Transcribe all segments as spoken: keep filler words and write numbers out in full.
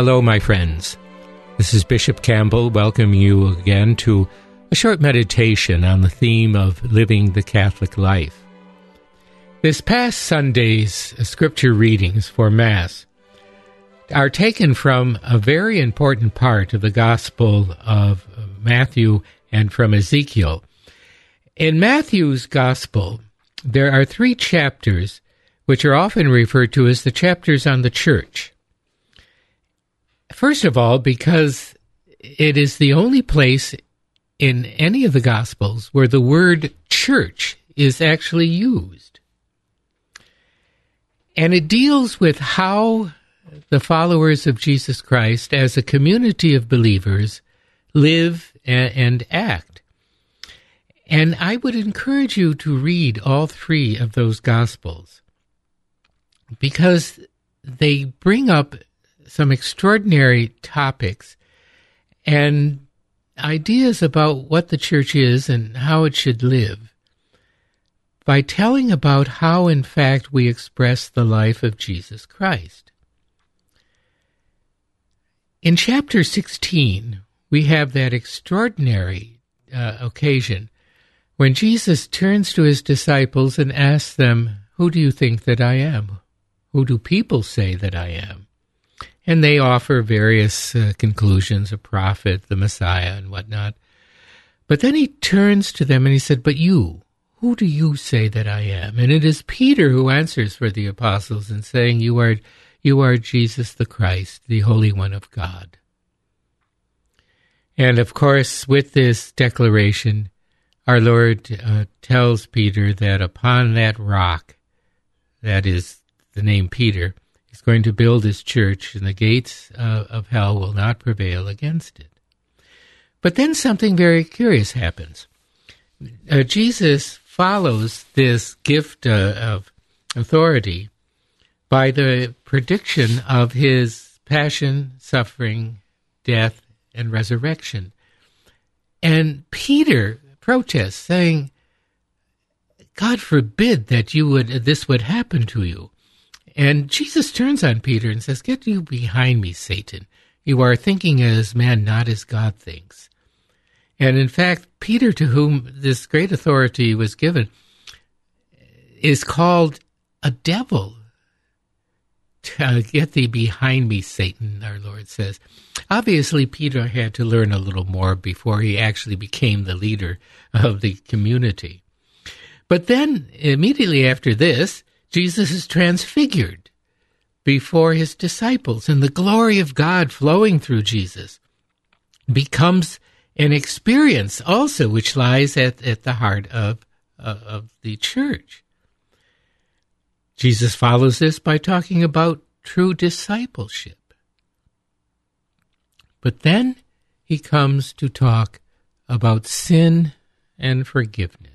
Hello, my friends. This is Bishop Campbell welcoming you again to a short meditation on the theme of living the Catholic life. This past Sunday's scripture readings for Mass are taken from a very important part of the Gospel of Matthew and from Ezekiel. In Matthew's Gospel, there are three chapters which are often referred to as the chapters on the Church. First of all, because it is the only place in any of the Gospels where the word church is actually used. And it deals with how the followers of Jesus Christ as a community of believers live and, and act. And I would encourage you to read all three of those Gospels because they bring up some extraordinary topics and ideas about what the church is and how it should live by telling about how, in fact, we express the life of Jesus Christ. In chapter sixteen, we have that extraordinary uh, occasion when Jesus turns to his disciples and asks them, "Who do you think that I am? Who do people say that I am?" And they offer various uh, conclusions, a prophet, the Messiah, and whatnot. But then he turns to them and he said, "But you, who do you say that I am?" And it is Peter who answers for the apostles in saying, you are, you are Jesus the Christ, the Holy One of God. And of course, with this declaration, our Lord uh, tells Peter that upon that rock, that is the name Peter, he's going to build his church, and the gates uh, of hell will not prevail against it. But then something very curious happens. Uh, Jesus follows this gift uh, of authority by the prediction of his passion, suffering, death, and resurrection. And Peter protests, saying, "God forbid that you would this would happen to you." And Jesus turns on Peter and says, "Get you behind me, Satan. You are thinking as man, not as God thinks." And in fact, Peter, to whom this great authority was given, is called a devil. "Get thee behind me, Satan," our Lord says. Obviously, Peter had to learn a little more before he actually became the leader of the community. But then, immediately after this, Jesus is transfigured before his disciples, and the glory of God flowing through Jesus becomes an experience also which lies at, at the heart of, uh, of the church. Jesus follows this by talking about true discipleship. But then he comes to talk about sin and forgiveness.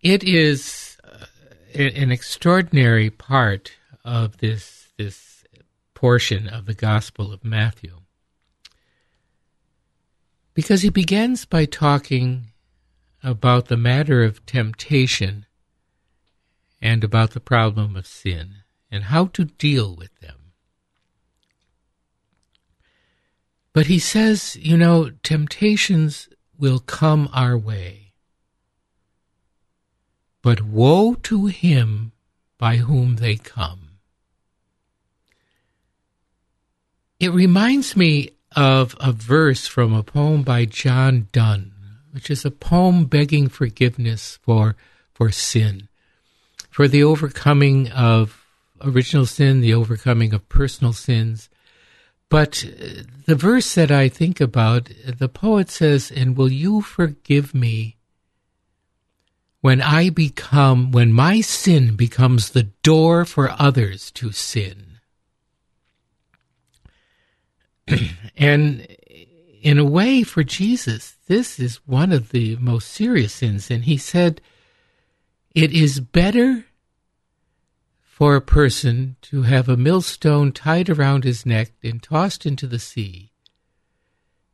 It is an extraordinary part of this, this portion of the Gospel of Matthew, because he begins by talking about the matter of temptation and about the problem of sin and how to deal with them. But he says, you know, temptations will come our way. But woe to him by whom they come. It reminds me of a verse from a poem by John Donne, which is a poem begging forgiveness for, for sin, for the overcoming of original sin, the overcoming of personal sins. But the verse that I think about, the poet says, "And will you forgive me when I become, when my sin becomes the door for others to sin?" And in a way, for Jesus, this is one of the most serious sins. And he said, it is better for a person to have a millstone tied around his neck and tossed into the sea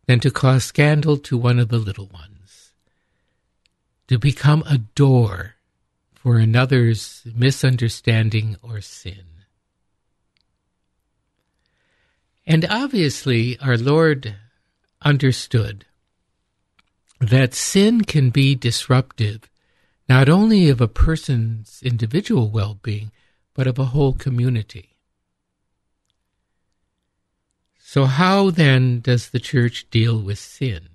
than to cause scandal to one of the little ones. To become a door for another's misunderstanding or sin. And obviously, our Lord understood that sin can be disruptive, not only of a person's individual well-being, but of a whole community. So how, then, does the church deal with sin?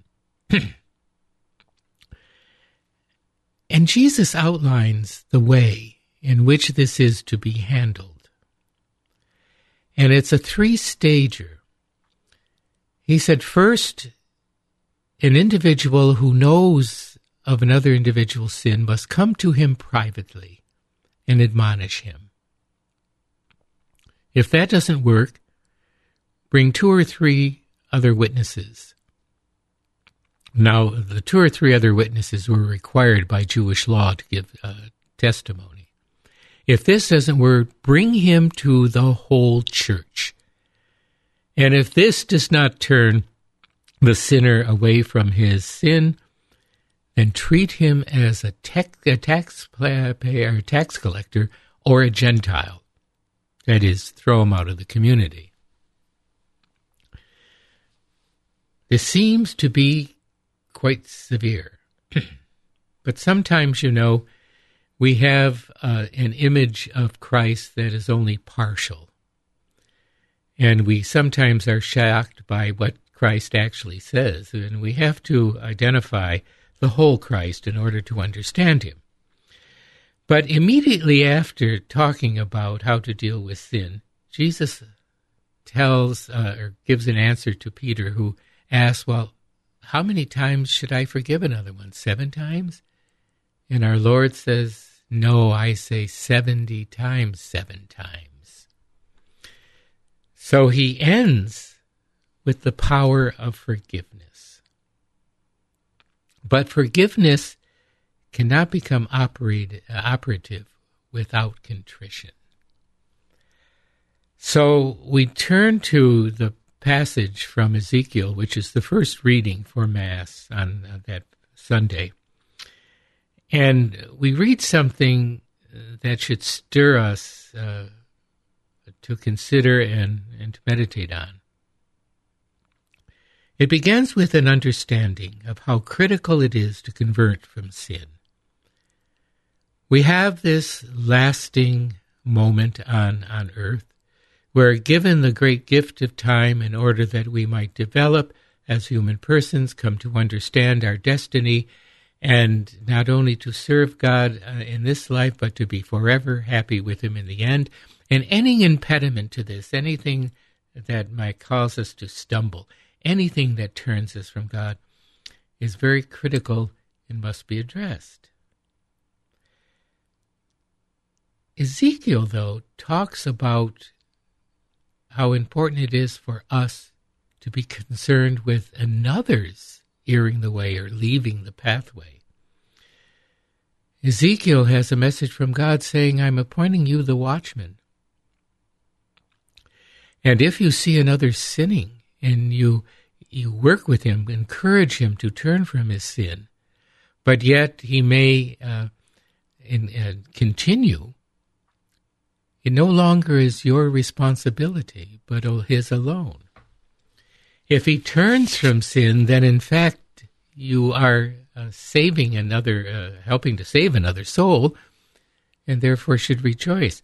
And Jesus outlines the way in which this is to be handled. And it's a three-stager. He said, first, an individual who knows of another individual's sin must come to him privately and admonish him. If that doesn't work, bring two or three other witnesses. Now, the two or three other witnesses were required by Jewish law to give uh, testimony. If this doesn't work, bring him to the whole church. And if this does not turn the sinner away from his sin, then treat him as a, tech, a tax payer, tax collector, or a Gentile. That is, throw him out of the community. This seems to be quite severe. But sometimes, you know, we have uh, an image of Christ that is only partial. And we sometimes are shocked by what Christ actually says. And we have to identify the whole Christ in order to understand him. But immediately after talking about how to deal with sin, Jesus tells uh, or gives an answer to Peter, who asked, well, how many times should I forgive another one? Seven times? And our Lord says, no, I say seventy times seven times. So he ends with the power of forgiveness. But forgiveness cannot become operate, uh, operative without contrition. So we turn to the passage from Ezekiel, which is the first reading for Mass on uh, that Sunday. And we read something that should stir us uh, to consider and, and to meditate on. It begins with an understanding of how critical it is to convert from sin. We have this lasting moment on, on earth. We're given the great gift of time in order that we might develop as human persons, come to understand our destiny, and not only to serve God uh, in this life, but to be forever happy with him in the end. And any impediment to this, anything that might cause us to stumble, anything that turns us from God, is very critical and must be addressed. Ezekiel, though, talks about how important it is for us to be concerned with another's earing the way or leaving the pathway. Ezekiel has a message from God saying, I'm appointing you the watchman. And if you see another sinning and you you work with him, encourage him to turn from his sin, but yet he may uh, in, uh, continue, it no longer is your responsibility, but his alone. If he turns from sin, then in fact you are uh, saving another, uh, helping to save another soul, and therefore should rejoice.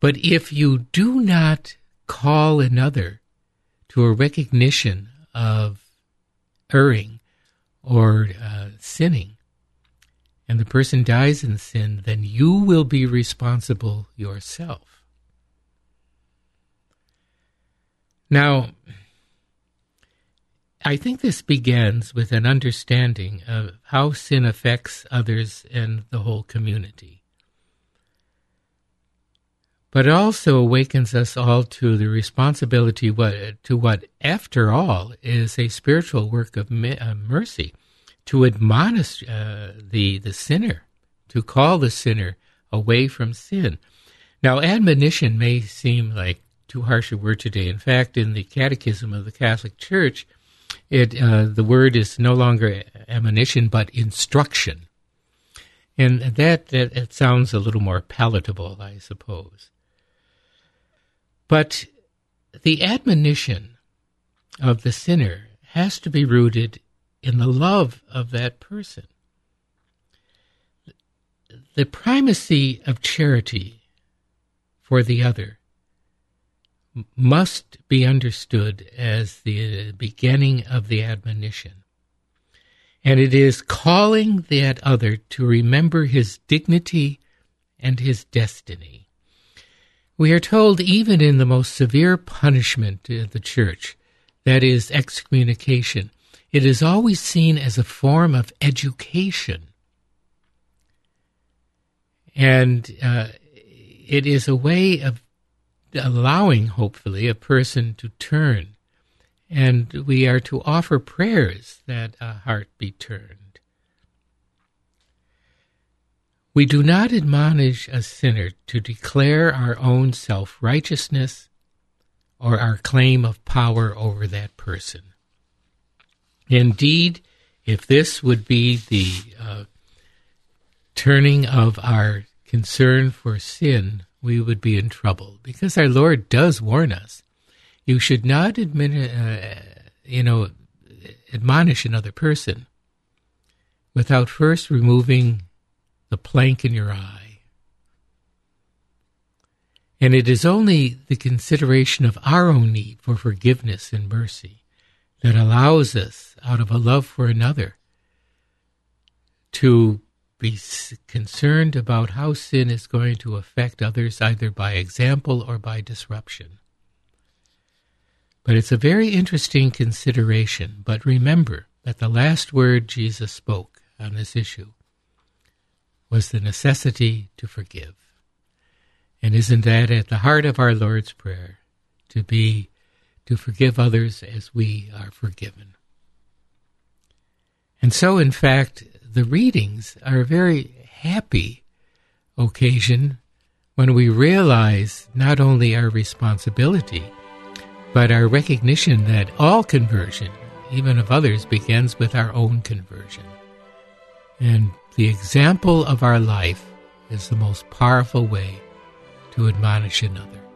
But if you do not call another to a recognition of erring or uh, sinning, and the person dies in sin, then you will be responsible yourself. Now, I think this begins with an understanding of how sin affects others and the whole community, but it also awakens us all to the responsibility to what, after all, is a spiritual work of mercy, to admonish uh, the, the sinner, to call the sinner away from sin. Now, admonition may seem like too harsh a word today. In fact, in the Catechism of the Catholic Church, it uh, the word is no longer admonition, but instruction. And that, that, that sounds a little more palatable, I suppose. But the admonition of the sinner has to be rooted in the love of that person. The primacy of charity for the other must be understood as the beginning of the admonition. And it is calling that other to remember his dignity and his destiny. We are told even in the most severe punishment of the church, that is excommunication, it is always seen as a form of education. And uh, it is a way of allowing, hopefully, a person to turn. And we are to offer prayers that a heart be turned. We do not admonish a sinner to declare our own self-righteousness or our claim of power over that person. Indeed, if this would be the uh, turning of our concern for sin, we would be in trouble, because our Lord does warn us. You should not admit, uh, you know, admonish another person without first removing the plank in your eye. And it is only the consideration of our own need for forgiveness and mercy that allows us, out of a love for another, to be concerned about how sin is going to affect others, either by example or by disruption. But it's a very interesting consideration. But remember that the last word Jesus spoke on this issue was the necessity to forgive. And isn't that at the heart of our Lord's Prayer, to be, to forgive others as we are forgiven? And so, in fact, the readings are a very happy occasion when we realize not only our responsibility, but our recognition that all conversion, even of others, begins with our own conversion. And the example of our life is the most powerful way to admonish another.